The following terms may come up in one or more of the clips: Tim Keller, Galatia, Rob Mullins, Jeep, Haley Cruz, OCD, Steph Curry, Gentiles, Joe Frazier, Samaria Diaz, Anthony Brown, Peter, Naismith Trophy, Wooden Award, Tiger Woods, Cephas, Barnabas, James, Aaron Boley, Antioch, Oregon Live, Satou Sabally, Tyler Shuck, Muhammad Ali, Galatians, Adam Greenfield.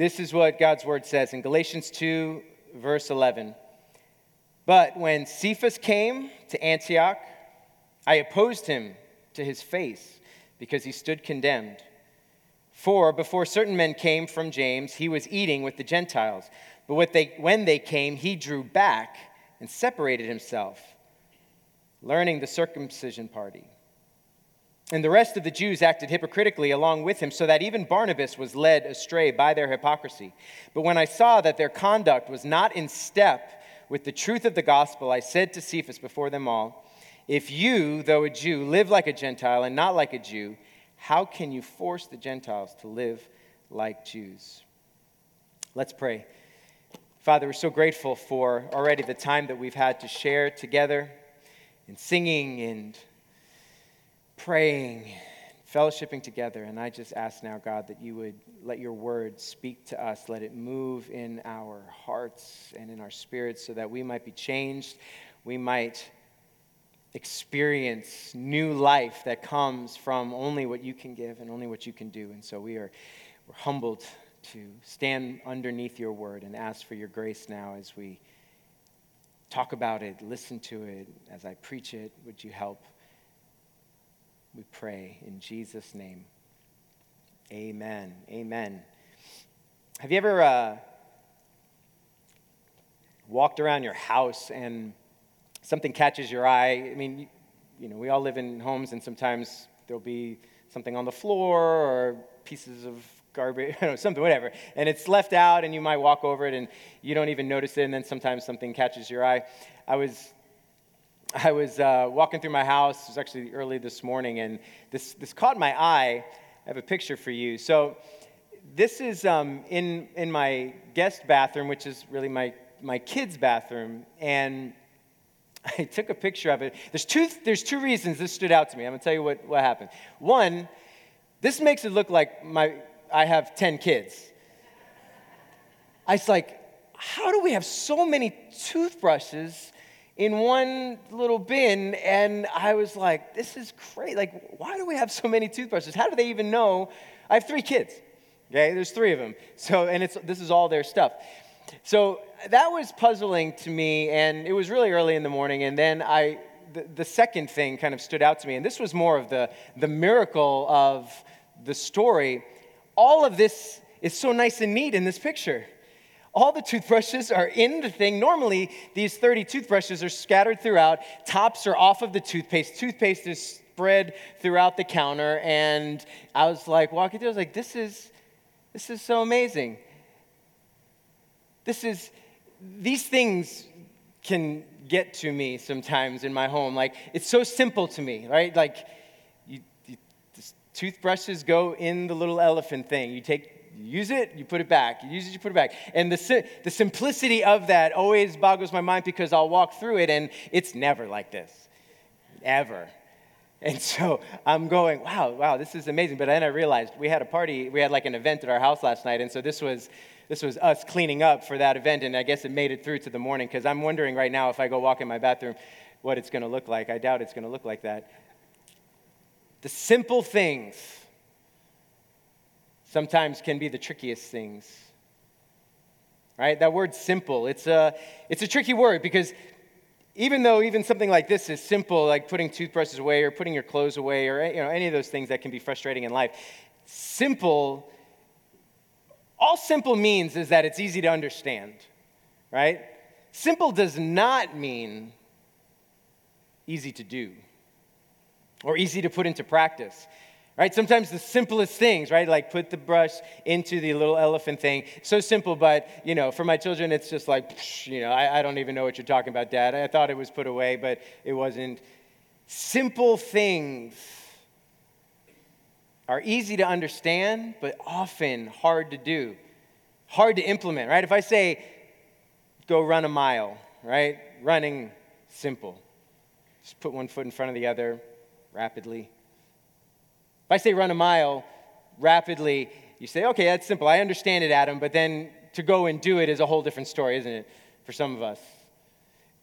This is what God's word says in Galatians 2, verse 11. But when Cephas came to Antioch, I opposed him to his face because he stood condemned. For before certain men came from James, he was eating with the Gentiles. But when they came, he drew back and separated himself, learning the circumcision party. And the rest of the Jews acted hypocritically along with him, so that even Barnabas was led astray by their hypocrisy. But when I saw that their conduct was not in step with the truth of the gospel, I said to Cephas before them all, if you, though a Jew, live like a Gentile and not like a Jew, how can you force the Gentiles to live like Jews? Let's pray. Father, we're so grateful for already the time that we've had to share together in singing and praying, fellowshipping together, and I just ask now, God, that you would let your word speak to us, let it move in our hearts and in our spirits so that we might be changed, we might experience new life that comes from only what you can give and only what you can do, and so we're humbled to stand underneath your word and ask for your grace now as we talk about it, listen to it, as I preach it, would you help? We pray in Jesus' name. Amen. Amen. Have you ever walked around your house and something catches your eye? I mean, you know, we all live in homes, and sometimes there'll be something on the floor or pieces of garbage, something, whatever, and it's left out, and you might walk over it, and you don't even notice it, and then sometimes something catches your eye. I was walking through my house. It was actually early this morning, and this caught my eye. I have a picture for you. So this is in my guest bathroom, which is really my kids' bathroom, and I took a picture of it. There's two reasons this stood out to me. I'm gonna tell you what happened. One, this makes it look like I have 10 kids. I was like, how do we have so many toothbrushes in one little bin? And I was like, this is crazy. Like, why do we have so many toothbrushes? How do they even know? I have 3 kids, okay? There's 3 of them. So, and this is all their stuff. So that was puzzling to me, and it was really early in the morning, and then the second thing kind of stood out to me, and this was more of the miracle of the story. All of this is so nice and neat in this picture. All the toothbrushes are in the thing. Normally, these 30 toothbrushes are scattered throughout. Tops are off of the toothpaste. Toothpaste is spread throughout the counter. And I was like, walking through, I was like, this is so amazing. These things can get to me sometimes in my home. Like, it's so simple to me, right? Like, toothbrushes go in the little elephant thing. You use it, you put it back. You use it, you put it back. And the simplicity of that always boggles my mind because I'll walk through it and it's never like this, ever. And so I'm going, wow, this is amazing. But then I realized we had a party. We had like an event at our house last night, and so this was us cleaning up for that event. And I guess it made it through to the morning because I'm wondering right now if I go walk in my bathroom, what it's going to look like. I doubt it's going to look like that. The simple things sometimes can be the trickiest things, right? That word simple, it's a tricky word because even though something like this is simple, like putting toothbrushes away or putting your clothes away or any of those things that can be frustrating in life, simple, all simple means is that it's easy to understand, right? Simple does not mean easy to do or easy to put into practice. Right? Sometimes the simplest things, right? Like put the brush into the little elephant thing. So simple, but, for my children, it's just like, I don't even know what you're talking about, Dad. I thought it was put away, but it wasn't. Simple things are easy to understand, but often hard to do, hard to implement, right? If I say, go run a mile, right? Running, simple. Just put one foot in front of the other rapidly. If I say run a mile rapidly, you say, okay, that's simple. I understand it, Adam, but then to go and do it is a whole different story, isn't it, for some of us?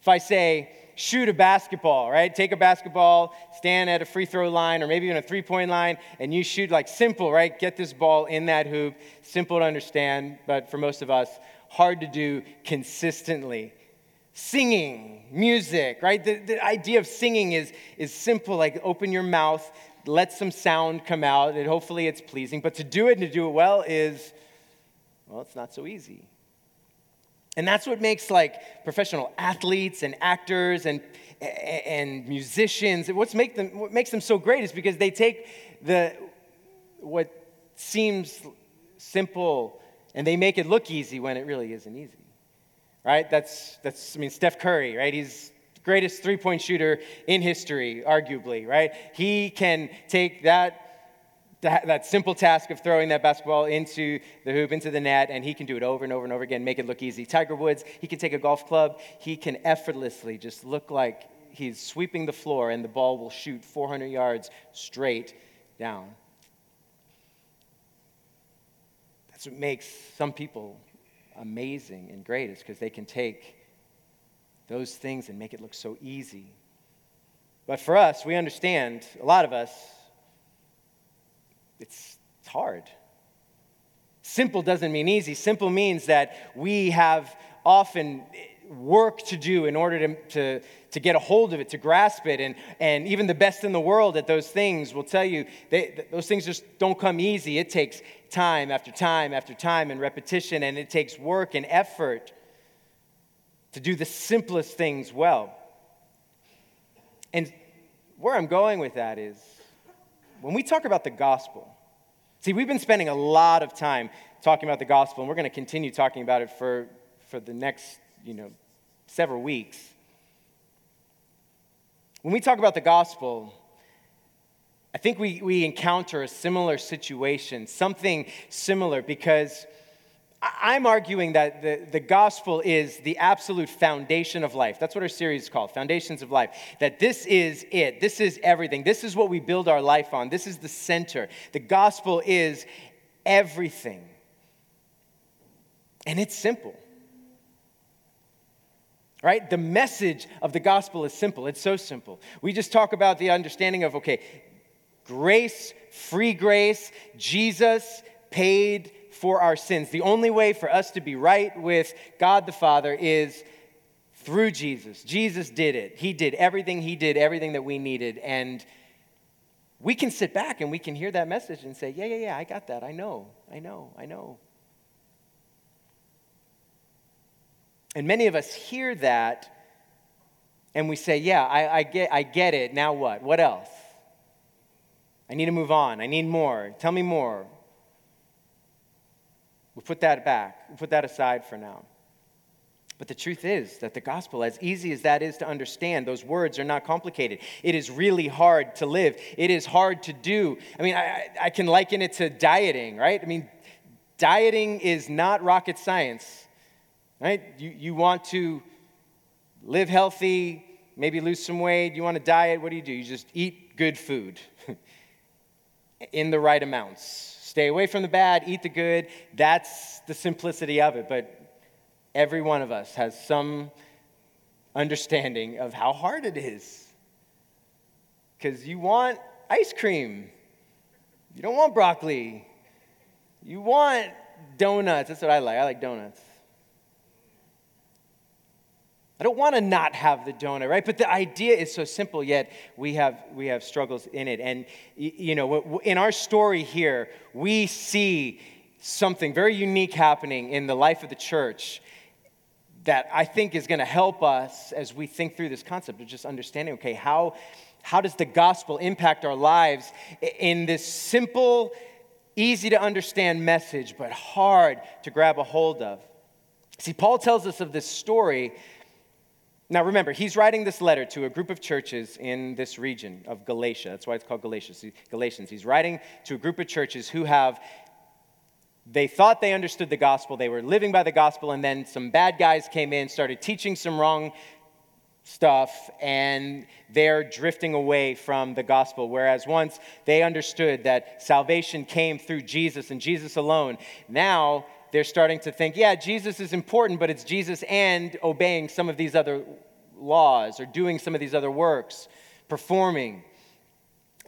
If I say shoot a basketball, right? Take a basketball, stand at a free throw line or maybe even a three-point line, and you shoot like simple, right? Get this ball in that hoop. Simple to understand, but for most of us, hard to do consistently. Singing, music, right? The idea of singing is simple, like open your mouth, let some sound come out, and hopefully it's pleasing. But to do it and to do it well is, well, it's not so easy. And that's what makes like professional athletes and actors and musicians, what makes them so great is because they take what seems simple and they make it look easy when it really isn't easy, right? That's Steph Curry, right? He's the greatest three-point shooter in history, arguably, right? He can take that simple task of throwing that basketball into the hoop, into the net, and he can do it over and over and over again, make it look easy. Tiger Woods, he can take a golf club, he can effortlessly just look like he's sweeping the floor and the ball will shoot 400 yards straight down. That's what makes some people amazing and great, is because they can take those things and make it look so easy. But for us, we understand, a lot of us, it's hard. Simple doesn't mean easy. Simple means that we have often work to do in order to get a hold of it, to grasp it. And even the best in the world at those things will tell you those things just don't come easy. It takes time after time after time and repetition, and it takes work and effort to do the simplest things well. And where I'm going with that is, when we talk about the gospel, see, we've been spending a lot of time talking about the gospel, and we're going to continue talking about it for the next, several weeks. When we talk about the gospel, I think we encounter a similar situation, something similar, because I'm arguing that the gospel is the absolute foundation of life. That's what our series is called, Foundations of Life. That this is it. This is everything. This is what we build our life on. This is the center. The gospel is everything. And it's simple. Right? The message of the gospel is simple. It's so simple. We just talk about the understanding of, grace, free grace, Jesus paid for our sins. The only way for us to be right with God the Father is through Jesus. Jesus did it. He did everything that we needed. And we can sit back and we can hear that message and say, yeah, I got that. I know. And many of us hear that and we say, yeah, I get it. Now what? What else? I need to move on. I need more. Tell me more. We'll put that back. We'll put that aside for now. But the truth is that the gospel, as easy as that is to understand, those words are not complicated. It is really hard to live. It is hard to do. I mean, I can liken it to dieting, right? I mean, dieting is not rocket science, right? You want to live healthy, maybe lose some weight. You want to diet. What do? You just eat good food in the right amounts. Stay away from the bad, eat the good. That's the simplicity of it. But every one of us has some understanding of how hard it is. Because you want ice cream. You don't want broccoli. You want donuts. That's what I like. I like donuts. I don't want to not have the donut, right? But the idea is so simple, yet we have struggles in it. And, in our story here, we see something very unique happening in the life of the church that I think is going to help us as we think through this concept of just understanding, how does the gospel impact our lives in this simple, easy-to-understand message, but hard to grab a hold of? See, Paul tells us of this story. Now remember, he's writing this letter to a group of churches in this region of Galatia. That's why it's called Galatians. He's writing to a group of churches who they thought they understood the gospel, they were living by the gospel, and then some bad guys came in, started teaching some wrong stuff, and they're drifting away from the gospel. Whereas once they understood that salvation came through Jesus and Jesus alone, now they're starting to think, Jesus is important, but it's Jesus and obeying some of these other laws or doing some of these other works, performing.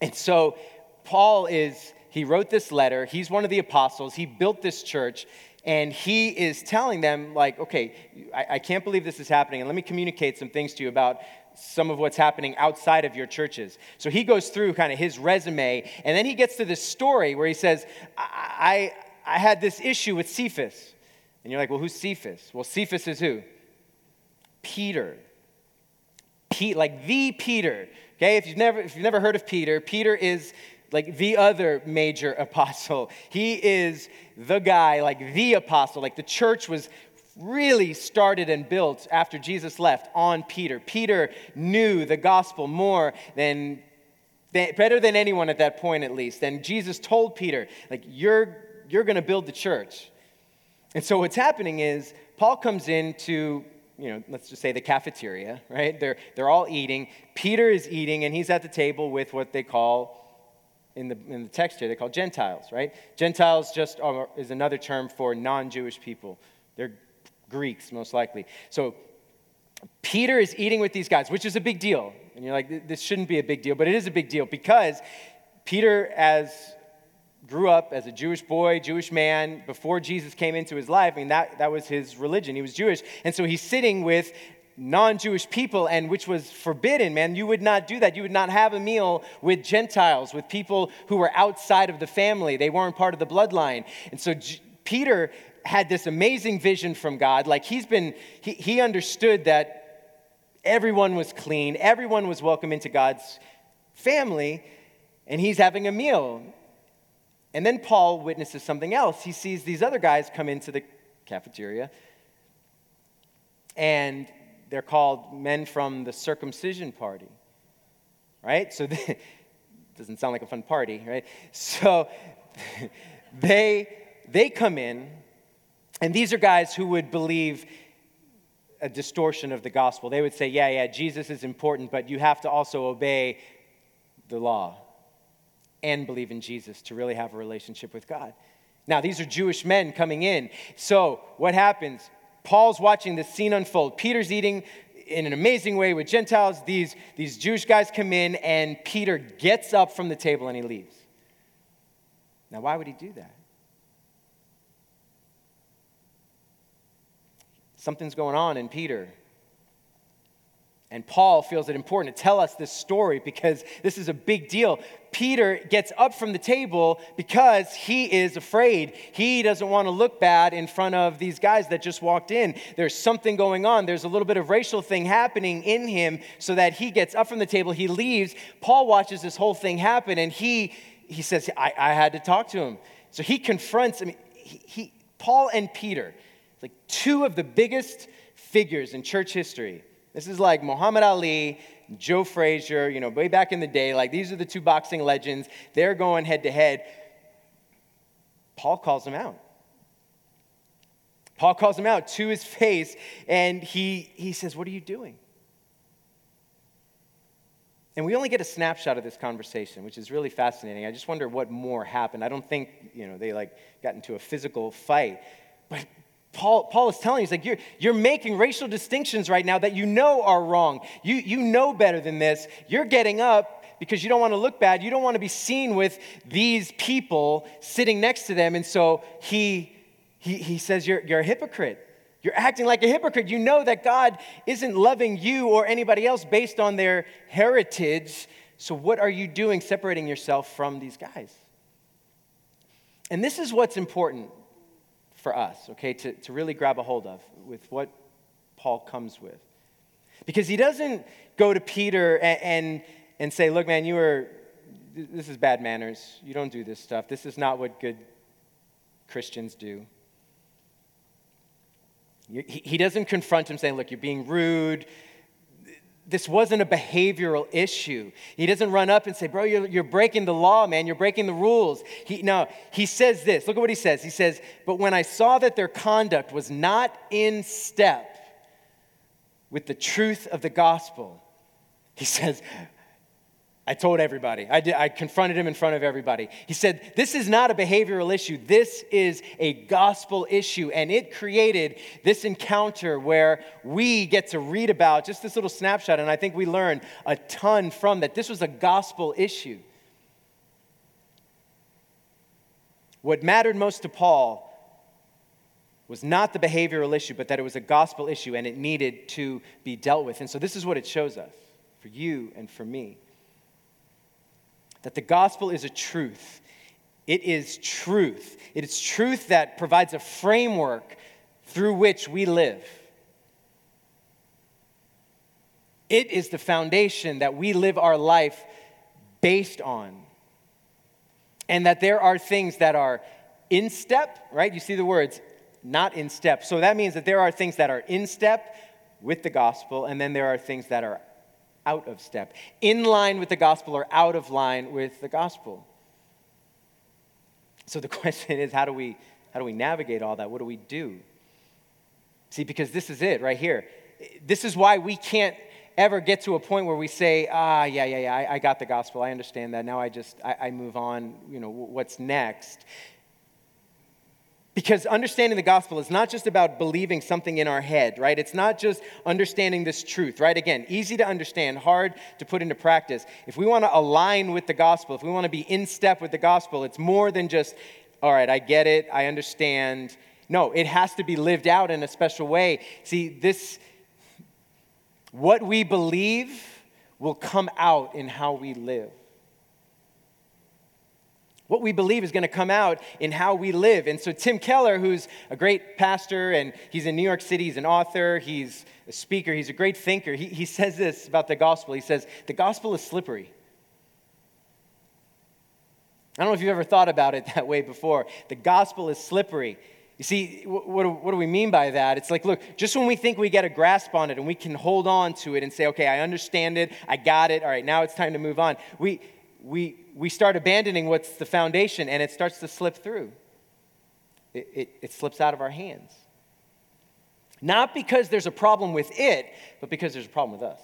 And so Paul is, he wrote this letter. He's one of the apostles. He built this church. And he is telling them, like, okay, I can't believe this is happening. And let me communicate some things to you about some of what's happening outside of your churches. So he goes through kind of his resume. And then he gets to this story where he says, I had this issue with Cephas. And you're like, well, who's Cephas? Well, Cephas is who? Peter. Like the Peter. Okay, if you've never heard of Peter, Peter is like the other major apostle. He is the guy, like the apostle. Like the church was really started and built after Jesus left on Peter. Peter knew the gospel more better than anyone at that point, at least. And Jesus told Peter, like, you're going to build the church. And so what's happening is Paul comes into, let's just say the cafeteria, right? They're all eating. Peter is eating, and he's at the table with what they call, in the text here, they call Gentiles, right? Gentiles just is another term for non-Jewish people. They're Greeks, most likely. So Peter is eating with these guys, which is a big deal. And you're like, this shouldn't be a big deal, but it is a big deal because Peter grew up as a Jewish boy, Jewish man, before Jesus came into his life. I mean, that was his religion. He was Jewish. And so he's sitting with non-Jewish people, and which was forbidden, man. You would not do that. You would not have a meal with Gentiles, with people who were outside of the family. They weren't part of the bloodline. And so Peter had this amazing vision from God. Like he understood that everyone was clean. Everyone was welcome into God's family, and he's having a meal. And then Paul witnesses something else. He sees these other guys come into the cafeteria, and they're called men from the circumcision party, right? So doesn't sound like a fun party, right? So they come in, and these are guys who would believe a distortion of the gospel. They would say, yeah, Jesus is important, but you have to also obey the law and believe in Jesus to really have a relationship with God. Now, these are Jewish men coming in. So what happens? Paul's watching this scene unfold. Peter's eating in an amazing way with Gentiles. These Jewish guys come in, and Peter gets up from the table and he leaves. Now, why would he do that? Something's going on in Peter. And Paul feels it important to tell us this story because this is a big deal. Peter gets up from the table because he is afraid. He doesn't want to look bad in front of these guys that just walked in. There's something going on. There's a little bit of racial thing happening in him, so that he gets up from the table. He leaves. Paul watches this whole thing happen, and he says, I had to talk to him. So he confronts, Paul and Peter, like two of the biggest figures in church history. This is like Muhammad Ali, Joe Frazier, way back in the day. Like, these are the two boxing legends. They're going head-to-head. Paul calls him out. Paul calls him out to his face, and he says, what are you doing? And we only get a snapshot of this conversation, which is really fascinating. I just wonder what more happened. I don't think, they, like, got into a physical fight. But Paul is telling you, he's like, you're making racial distinctions right now that you know are wrong. You know better than this. You're getting up because you don't want to look bad. You don't want to be seen with these people sitting next to them. And so he says, you're a hypocrite. You're acting like a hypocrite. You know that God isn't loving you or anybody else based on their heritage. So what are you doing separating yourself from these guys? And this is what's important for us, okay, to really grab a hold of with what Paul comes with. Because he doesn't go to Peter and say, look, man, this is bad manners. You don't do this stuff. This is not what good Christians do. He doesn't confront him saying, look, you're being rude. This wasn't a behavioral issue. He doesn't run up and say, bro, you're breaking the law, man. You're breaking the rules. He says this. Look at what he says. He says, but when I saw that their conduct was not in step with the truth of the gospel, he says, I told everybody. I confronted him in front of everybody. He said, this is not a behavioral issue. This is a gospel issue. And it created this encounter where we get to read about just this little snapshot. And I think we learned a ton from that. This was a gospel issue. What mattered most to Paul was not the behavioral issue, but that it was a gospel issue and it needed to be dealt with. And so this is what it shows us for you and for me. That the gospel is a truth. It is truth. It is truth that provides a framework through which we live. It is the foundation that we live our life based on. And that there are things that are in step, right? You see the words, not in step. So that means that there are things that are in step with the gospel, and then there are things that are out of step, in line with the gospel or out of line with the gospel. So the question is, how do we navigate all that? What do we do? See, because this is it right here. This is why we can't ever get to a point where we say, I got the gospel. I understand that. Now I move on, what's next? Because understanding the gospel is not just about believing something in our head, right? It's not just understanding this truth, right? Again, easy to understand, hard to put into practice. If we want to align with the gospel, if we want to be in step with the gospel, it's more than just, all right, I get it, I understand. No, it has to be lived out in a special way. See, what we believe will come out in how we live. What we believe is going to come out in how we live. And so Tim Keller, who's a great pastor, and he's in New York City, he's an author, he's a speaker, he's a great thinker. He says this about the gospel. He says, the gospel is slippery. I don't know if you've ever thought about it that way before. The gospel is slippery. You see, what do we mean by that? It's like, look, just when we think we get a grasp on it and we can hold on to it and say, okay, I understand it, I got it, all right, now it's time to move on. We start abandoning what's the foundation, and it starts to slip through. It slips out of our hands. Not because there's a problem with it, but because there's a problem with us.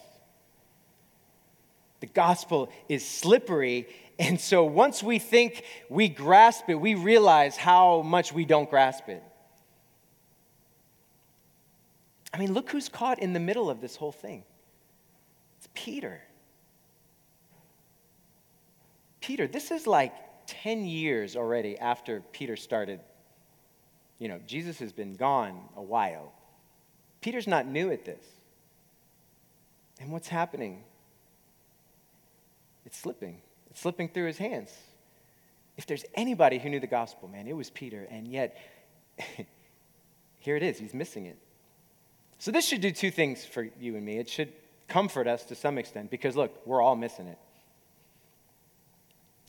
The gospel is slippery, and so once we think we grasp it, we realize how much we don't grasp it. I mean, look who's caught in the middle of this whole thing. It's Peter. Peter, this is like 10 years already after Peter started. Jesus has been gone a while. Peter's not new at this. And what's happening? It's slipping. It's slipping through his hands. If there's anybody who knew the gospel, man, it was Peter. And yet, here it is. He's missing it. So this should do two things for you and me. It should comfort us to some extent because, look, we're all missing it.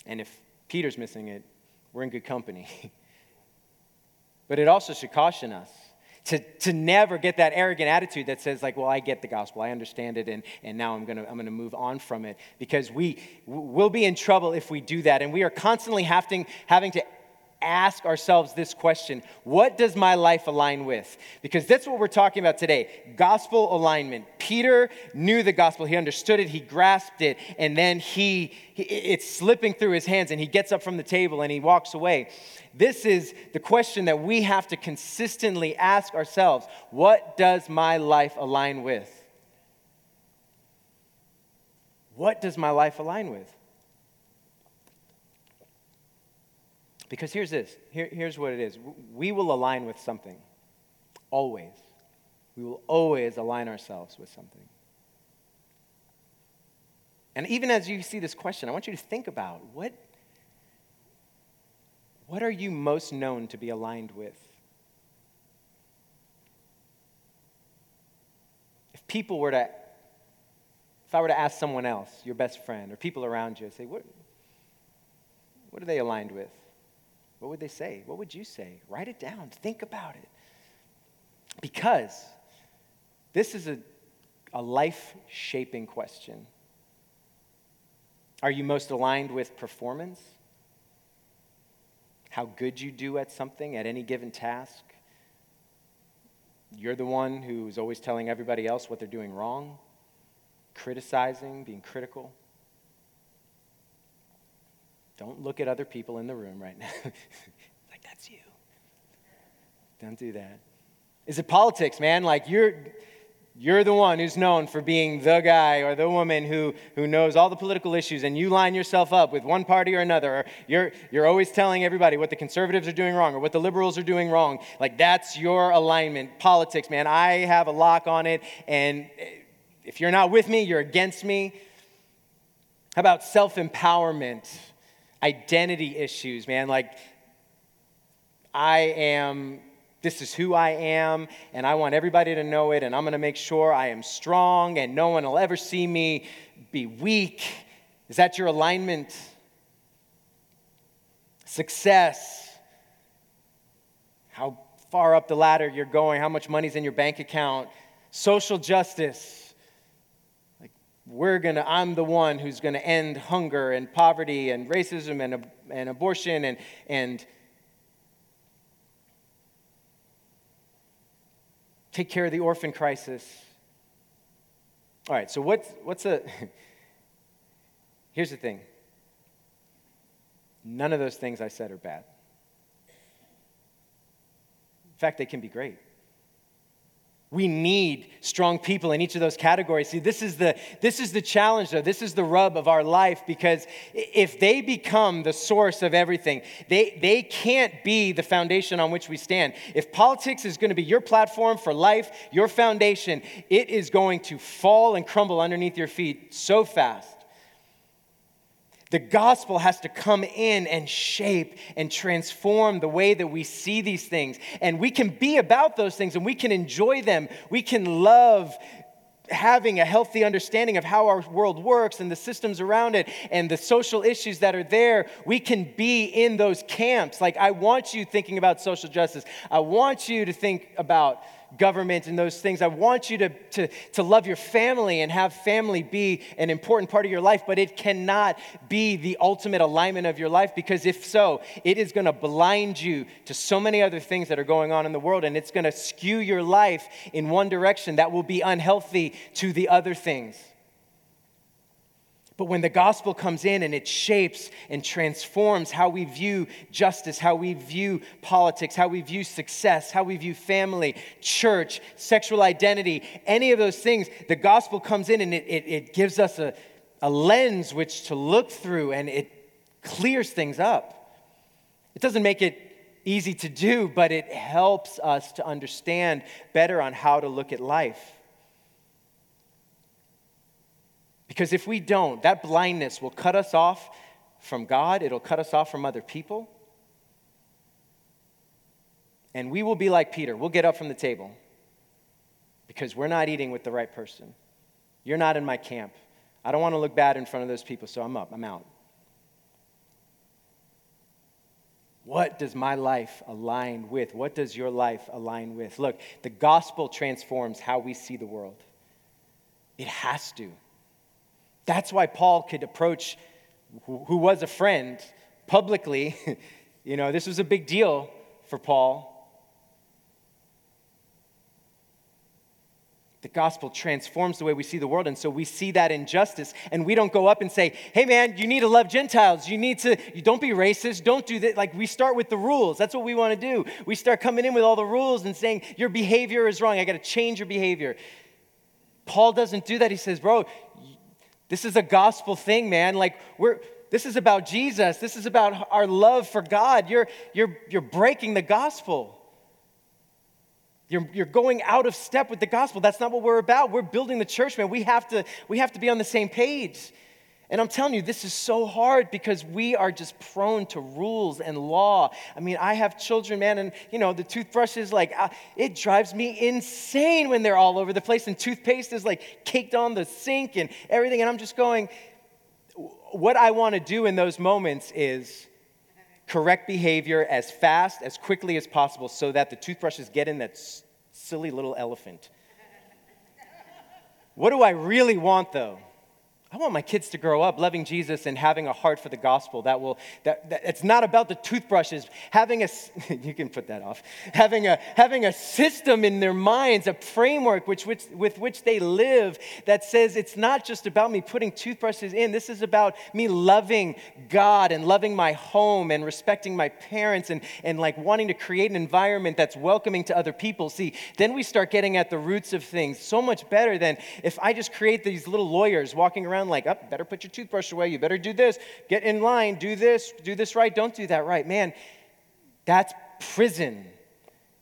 And if Peter's missing it, we're in good company. But it also should caution us to never get that arrogant attitude that says, like, well, I get the gospel, I understand it, and now I'm gonna move on from it. Because we'll be in trouble if we do that. And we are constantly having to ask ourselves this question: what does my life align with? Because that's what we're talking about today, gospel alignment. Peter knew the gospel, he understood it, he grasped it, and then it's slipping through his hands, and he gets up from the table and he walks away. This is the question that we have to consistently ask ourselves: what does my life align with? What does my life align with? Because here's this. Here's what it is. We will align with something. Always. We will always align ourselves with something. And even as you see this question, I want you to think about what are you most known to be aligned with? If I were to ask someone else, your best friend, or people around you, I'd say, what are they aligned with? What would they say? What would you say? Write it down. Think about it. Because this is a life-shaping question. Are you most aligned with performance? How good you do at something, at any given task? You're the one who's always telling everybody else what they're doing wrong, criticizing, being critical. Don't look at other people in the room right now. Like, that's you. Don't do that. Is it politics, man? Like, you're the one who's known for being the guy or the woman who knows all the political issues, and you line yourself up with one party or another, or you're always telling everybody what the conservatives are doing wrong or what the liberals are doing wrong. Like, that's your alignment. Politics, man. I have a lock on it, and if you're not with me, you're against me. How about self-empowerment, identity issues, man? Like, this is who I am, and I want everybody to know it, and I'm going to make sure I am strong, and no one will ever see me be weak. Is that your alignment? Success. How far up the ladder you're going, how much money's in your bank account. Social justice. Like, I'm the one who's going to end hunger and poverty and racism and abortion and take care of the orphan crisis. All right, so here's the thing. None of those things I said are bad. In fact, they can be great. We need strong people in each of those categories. See, this is the challenge, though. This is the rub of our life, because if they become the source of everything, they can't be the foundation on which we stand. If politics is going to be your platform for life, your foundation, it is going to fall and crumble underneath your feet so fast. The gospel has to come in and shape and transform the way that we see these things. And we can be about those things, and we can enjoy them. We can love having a healthy understanding of how our world works and the systems around it and the social issues that are there. We can be in those camps. Like, I want you thinking about social justice. I want you to think about government and those things. I want you to love your family and have family be an important part of your life, but it cannot be the ultimate alignment of your life, because if so, it is going to blind you to so many other things that are going on in the world, and it's going to skew your life in one direction that will be unhealthy to the other things. But when the gospel comes in and it shapes and transforms how we view justice, how we view politics, how we view success, how we view family, church, sexual identity, any of those things, the gospel comes in and it gives us a lens which to look through, and it clears things up. It doesn't make it easy to do, but it helps us to understand better on how to look at life. Because if we don't, that blindness will cut us off from God. It'll cut us off from other people. And we will be like Peter. We'll get up from the table because we're not eating with the right person. You're not in my camp. I don't want to look bad in front of those people, so I'm up. I'm out. What does my life align with? What does your life align with? Look, the gospel transforms how we see the world. It has to. That's why Paul could approach, who was a friend, publicly. You know, this was a big deal for Paul. The gospel transforms the way we see the world, and so we see that injustice, and we don't go up and say, hey, man, you need to love Gentiles. You don't be racist. Don't do that. Like, we start with the rules. That's what we want to do. We start coming in with all the rules and saying, your behavior is wrong. I got to change your behavior. Paul doesn't do that. He says, bro, this is a gospel thing, man. Like, this is about Jesus. This is about our love for God. You're breaking the gospel. You're going out of step with the gospel. That's not what we're about. We're building the church, man. We have to be on the same page. And I'm telling you, this is so hard because we are just prone to rules and law. I mean, I have children, man, and, you know, the toothbrush is like, it drives me insane when they're all over the place, and toothpaste is like caked on the sink and everything. And I'm just going, what I want to do in those moments is correct behavior as fast, as quickly as possible so that the toothbrushes get in that silly little elephant. What do I really want, though? I want my kids to grow up loving Jesus and having a heart for the gospel. That it's not about the toothbrushes. You can put that off. Having a system in their minds, a framework with which they live that says it's not just about me putting toothbrushes in. This is about me loving God and loving my home and respecting my parents and like wanting to create an environment that's welcoming to other people. See, then we start getting at the roots of things so much better than if I just create these little lawyers walking around like, oh, better put your toothbrush away, you better do this, get in line, do this right, don't do that right. Man, that's prison.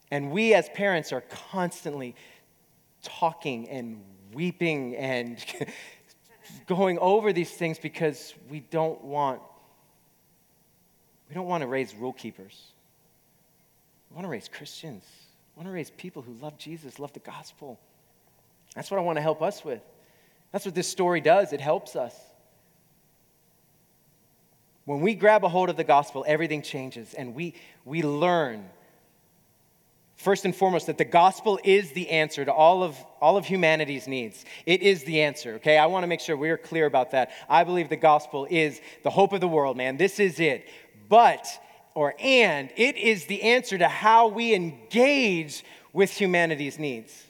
And we as parents are constantly talking and weeping and going over these things because we don't want to raise rule keepers. We want to raise Christians. We want to raise people who love Jesus, love the gospel. That's what I want to help us with. That's what this story does. It helps us. When we grab a hold of the gospel, everything changes, and we learn, first and foremost, that the gospel is the answer to all of humanity's needs. It is the answer, okay? I want to make sure we're clear about that. I believe the gospel is the hope of the world, man. This is it. And it is the answer to how we engage with humanity's needs.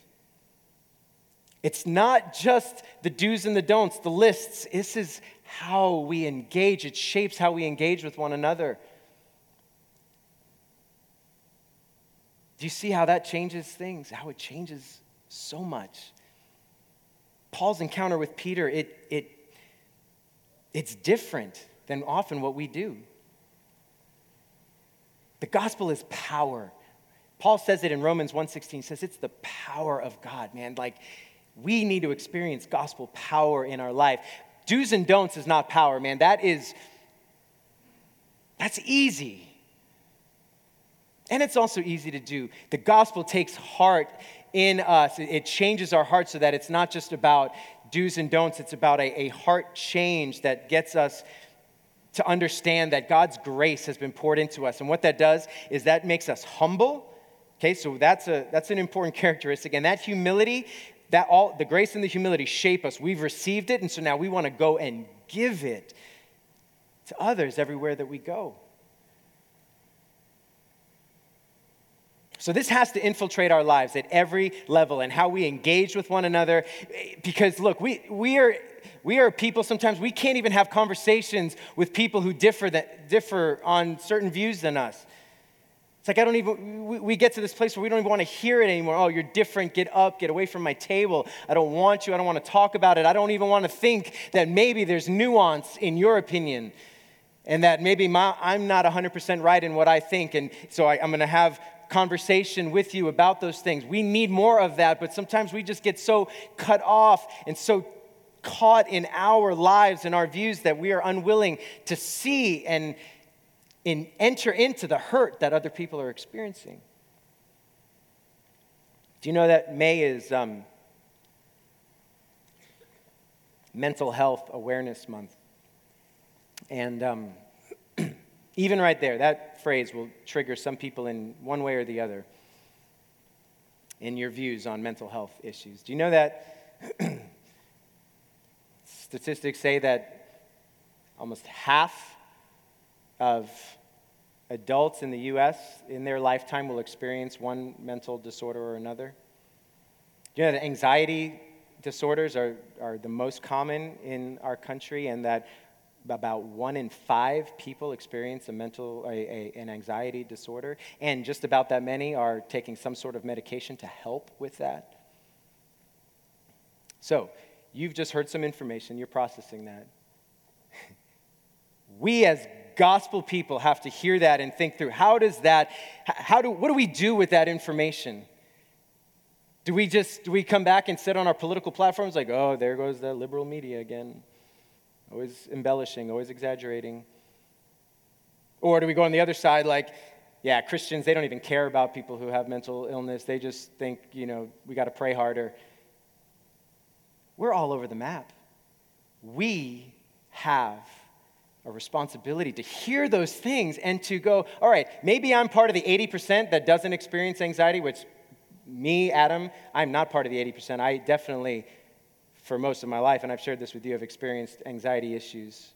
It's not just the do's and the don'ts, the lists. This is how we engage. It shapes how we engage with one another. Do you see how that changes things? How it changes so much. Paul's encounter with Peter, it's different than often what we do. The gospel is power. Paul says it in Romans 1:16. He says it's the power of God, man. Like, we need to experience gospel power in our life. Do's and don'ts is not power, man. That's easy. And it's also easy to do. The gospel takes heart in us. It changes our heart so that it's not just about do's and don'ts. It's about a heart change that gets us to understand that God's grace has been poured into us. And what that does is that makes us humble. Okay, so that's an important characteristic. And that humility, that all the grace and the humility shape us. We've received it, and so now we want to go and give it to others everywhere that we go. So this has to infiltrate our lives at every level and how we engage with one another. Because look, we are people. Sometimes we can't even have conversations with people who differ on certain views than us. It's like we get to this place where we don't even want to hear it anymore. Oh, you're different. Get up. Get away from my table. I don't want you. I don't want to talk about it. I don't even want to think that maybe there's nuance in your opinion and that maybe I'm not 100% right in what I think. And so I'm going to have conversation with you about those things. We need more of that, but sometimes we just get so cut off and so caught in our lives and our views that we are unwilling to see and enter into the hurt that other people are experiencing. Do you know that May is Mental Health Awareness Month? And even right there, that phrase will trigger some people in one way or the other in your views on mental health issues. Do you know that statistics say that almost half of adults in the U.S. in their lifetime will experience one mental disorder or another? You know that anxiety disorders are the most common in our country, and that about 1 in 5 people experience an anxiety disorder, and just about that many are taking some sort of medication to help with that. So, you've just heard some information, you're processing that. We as gospel people have to hear that and think through, what do we do with that information? Do we come back and sit on our political platforms like, oh, there goes the liberal media again, always embellishing, always exaggerating? Or do we go on the other side like, yeah, Christians, they don't even care about people who have mental illness. They just think, we got to pray harder. We're all over the map. We have a responsibility to hear those things and to go, all right, maybe I'm part of the 80% that doesn't experience anxiety, which me, Adam, I'm not part of the 80%. I definitely for most of my life, and I've shared this with you, I've experienced anxiety issues.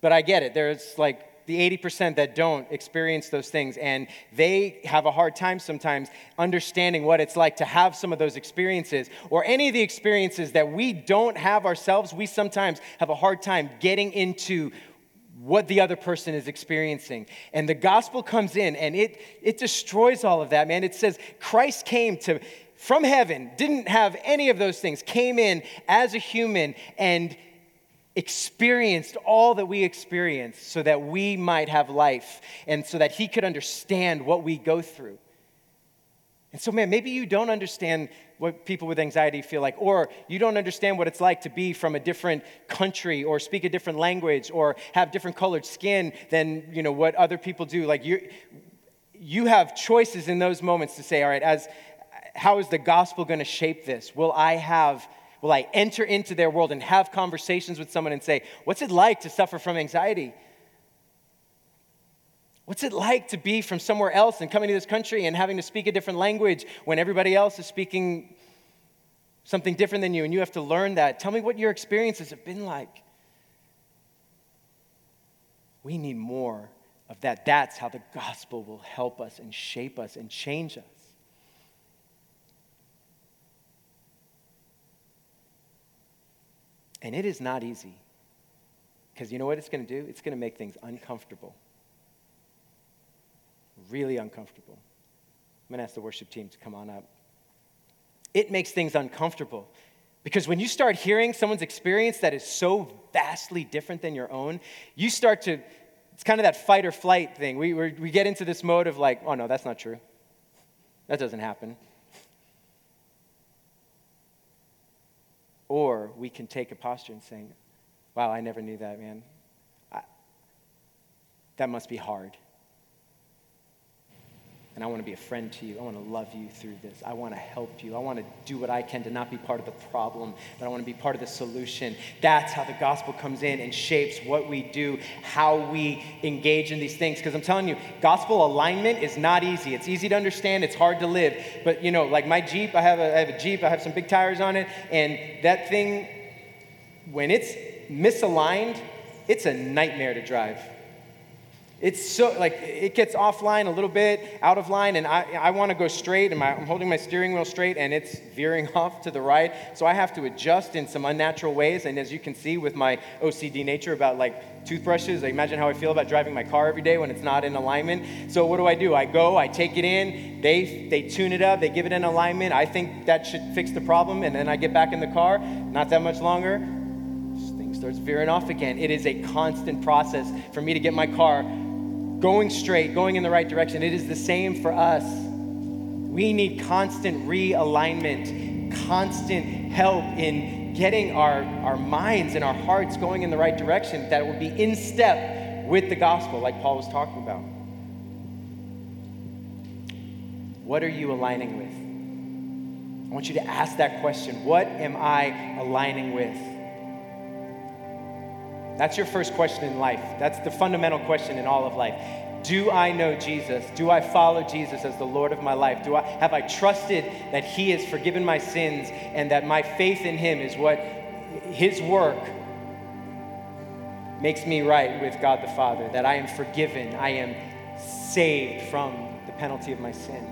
But I get it. There's like the 80% that don't experience those things, and they have a hard time sometimes understanding what it's like to have some of those experiences, or any of the experiences that we don't have ourselves. We sometimes have a hard time getting into what the other person is experiencing. And the gospel comes in, and it destroys all of that, man. It says Christ came from heaven, didn't have any of those things, came in as a human and experienced all that we experience so that we might have life and so that he could understand what we go through. And so, man, maybe you don't understand what people with anxiety feel like, or you don't understand what it's like to be from a different country or speak a different language or have different colored skin than, you know, what other people do. Like, you have choices in those moments to say, all right, how is the gospel going to shape this? Will I enter into their world and have conversations with someone and say, what's it like to suffer from anxiety? What's it like to be from somewhere else and coming to this country and having to speak a different language when everybody else is speaking something different than you and you have to learn that? Tell me what your experiences have been like. We need more of that. That's how the gospel will help us and shape us and change us. And it is not easy, because you know what it's going to do? It's going to make things uncomfortable. Really uncomfortable. I'm going to ask the worship team to come on up. It makes things uncomfortable because when you start hearing someone's experience that is so vastly different than your own, you start to, it's kind of that fight or flight thing. We get into this mode of like, oh no, that's not true. That doesn't happen. Or we can take a posture and saying, wow, I never knew that, man. That must be hard. And I want to be a friend to you. I want to love you through this. I want to help you. I want to do what I can to not be part of the problem, but I want to be part of the solution. That's how the gospel comes in and shapes what we do, how we engage in these things. Because I'm telling you, gospel alignment is not easy. It's easy to understand. It's hard to live. But, you know, like my Jeep, I have a Jeep. I have some big tires on it. And that thing, when it's misaligned, it's a nightmare to drive. It's so, like, it gets offline a little bit, out of line, and I want to go straight, and I'm holding my steering wheel straight, and it's veering off to the right, so I have to adjust in some unnatural ways, and as you can see with my OCD nature about, like, toothbrushes, I imagine how I feel about driving my car every day when it's not in alignment. So what do? I go, I take it in, they tune it up, they give it an alignment, I think that should fix the problem, and then I get back in the car, not that much longer, this thing starts veering off again. It is a constant process for me to get my car going straight, going in the right direction. It is the same for us. We need constant realignment, constant help in getting our minds and our hearts going in the right direction that will be in step with the gospel, like Paul was talking about. What are you aligning with? I want you to ask that question. What am I aligning with? That's your first question in life. That's the fundamental question in all of life. Do I know Jesus? Do I follow Jesus as the Lord of my life? Have I trusted that he has forgiven my sins and that my faith in him is what his work makes me right with God the Father, that I am forgiven, I am saved from the penalty of my sin?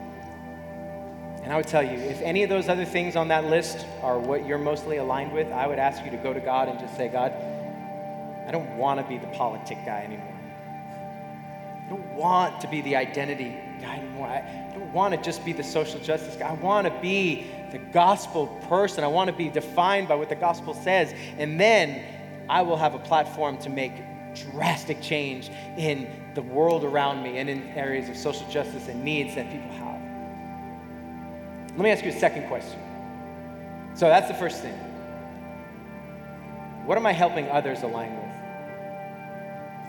And I would tell you, if any of those other things on that list are what you're mostly aligned with, I would ask you to go to God and just say, God, I don't want to be the politic guy anymore. I don't want to be the identity guy anymore. I don't want to just be the social justice guy. I want to be the gospel person. I want to be defined by what the gospel says. And then I will have a platform to make drastic change in the world around me and in areas of social justice and needs that people have. Let me ask you a second question. So that's the first thing. What am I helping others align with?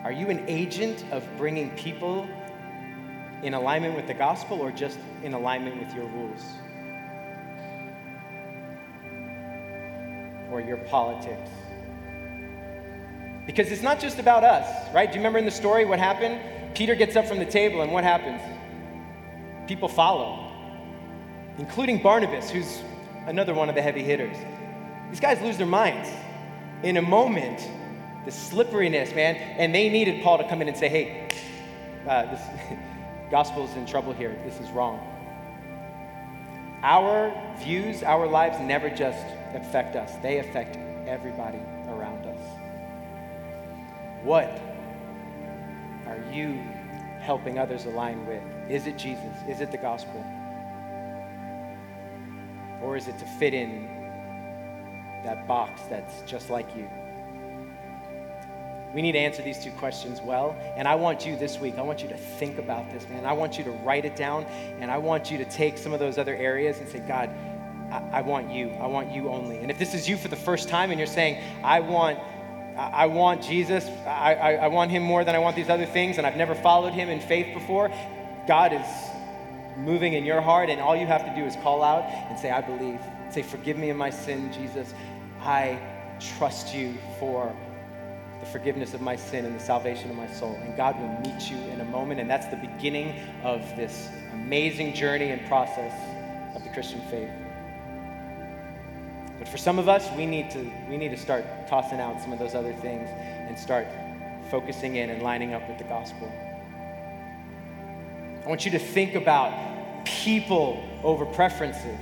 Are you an agent of bringing people in alignment with the gospel or just in alignment with your rules? Or your politics? Because it's not just about us, right? Do you remember in the story what happened? Peter gets up from the table and what happens? People follow, including Barnabas, who's another one of the heavy hitters. These guys lose their minds in a moment. The slipperiness, man. And they needed Paul to come in and say, hey, this gospel's in trouble here. This is wrong. Our views, our lives never just affect us. They affect everybody around us. What are you helping others align with? Is it Jesus? Is it the gospel? Or is it to fit in that box that's just like you? We need to answer these two questions well. And I want you this week, I want you to think about this, man. I want you to write it down, and I want you to take some of those other areas and say, God, I want you. I want you only. And if this is you for the first time and you're saying, I want Jesus. I want him more than I want these other things, and I've never followed him in faith before, God is moving in your heart, and all you have to do is call out and say, I believe. Say, forgive me of my sin, Jesus. I trust you for the forgiveness of my sin and the salvation of my soul. And God will meet you in a moment, and that's the beginning of this amazing journey and process of the Christian faith. But for some of us, we need to start tossing out some of those other things and start focusing in and lining up with the gospel. I want you to think about people over preferences.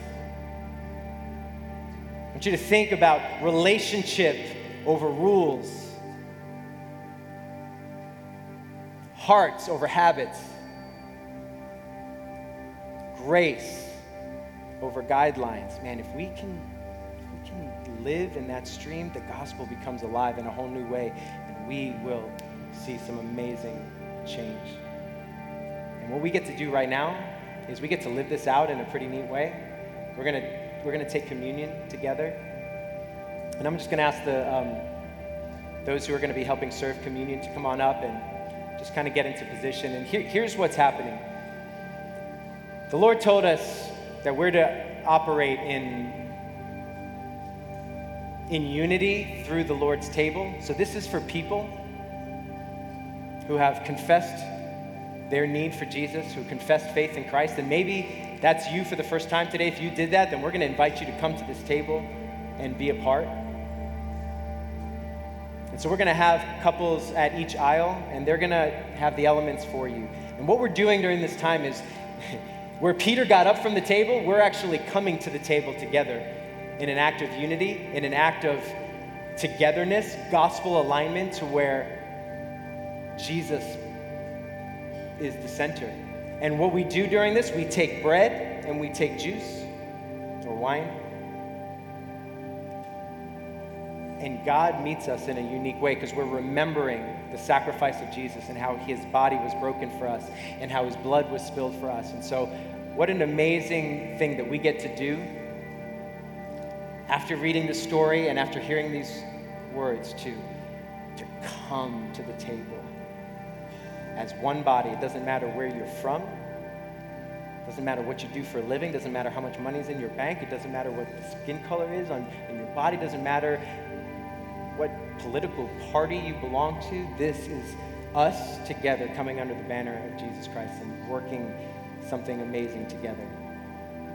I want you to think about relationship over rules. Hearts over habits, grace over guidelines. Man, if we can live in that stream, the gospel becomes alive in a whole new way, and we will see some amazing change. And what we get to do right now is we get to live this out in a pretty neat way. We're gonna take communion together, and I'm just gonna ask the those who are gonna be helping serve communion to come on up and just kind of get into position. And here's what's happening. The Lord told us that we're to operate in unity through the Lord's table. So this is for people who have confessed their need for Jesus, who confessed faith in Christ. And maybe that's you for the first time today. If you did that, then we're going to invite you to come to this table and be a part. And so we're going to have couples at each aisle, and they're going to have the elements for you. And what we're doing during this time is where Peter got up from the table, we're actually coming to the table together in an act of unity, in an act of togetherness, gospel alignment, to where Jesus is the center. And what we do during this, we take bread and we take juice or wine. And God meets us in a unique way because we're remembering the sacrifice of Jesus and how his body was broken for us and how his blood was spilled for us. And so what an amazing thing that we get to do after reading the story and after hearing these words to come to the table as one body. It doesn't matter where you're from. It doesn't matter what you do for a living. It doesn't matter how much money's in your bank. It doesn't matter what the skin color is in your body. It doesn't matter what political party you belong to. This is us together coming under the banner of Jesus Christ and working something amazing together.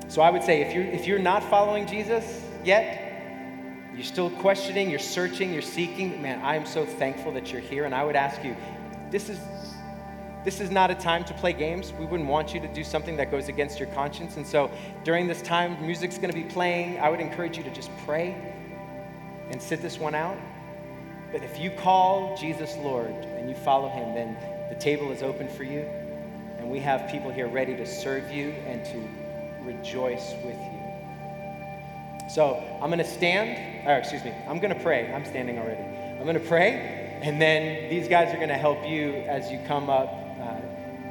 So I would say if you're not following Jesus yet, you're still questioning, you're searching, you're seeking, man, I am so thankful that you're here. And I would ask you, this is not a time to play games. We wouldn't want you to do something that goes against your conscience. And so during this time, music's going to be playing. I would encourage you to just pray and sit this one out. But if you call Jesus Lord and you follow him, then the table is open for you, and we have people here ready to serve you and to rejoice with you. So I'm going to stand, I'm going to pray. I'm standing already. I'm going to pray, and then these guys are going to help you as you come up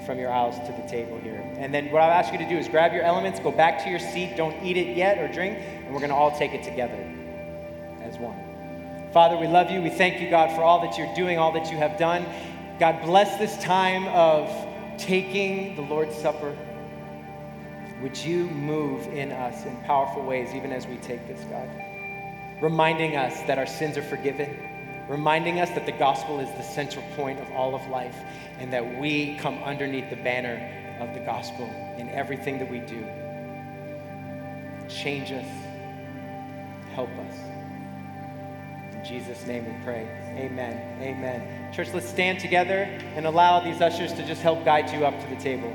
from your aisles to the table here. And then what I'll ask you to do is grab your elements, go back to your seat, don't eat it yet or drink, and we're going to all take it together as one. Father, we love you. We thank you, God, for all that you're doing, all that you have done. God, bless this time of taking the Lord's Supper. Would you move in us in powerful ways, even as we take this, God? Reminding us that our sins are forgiven. Reminding us that the gospel is the central point of all of life, and that we come underneath the banner of the gospel in everything that we do. Change us. Help us. Jesus' name we pray. Amen. Amen. Church, let's stand together and allow these ushers to just help guide you up to the table.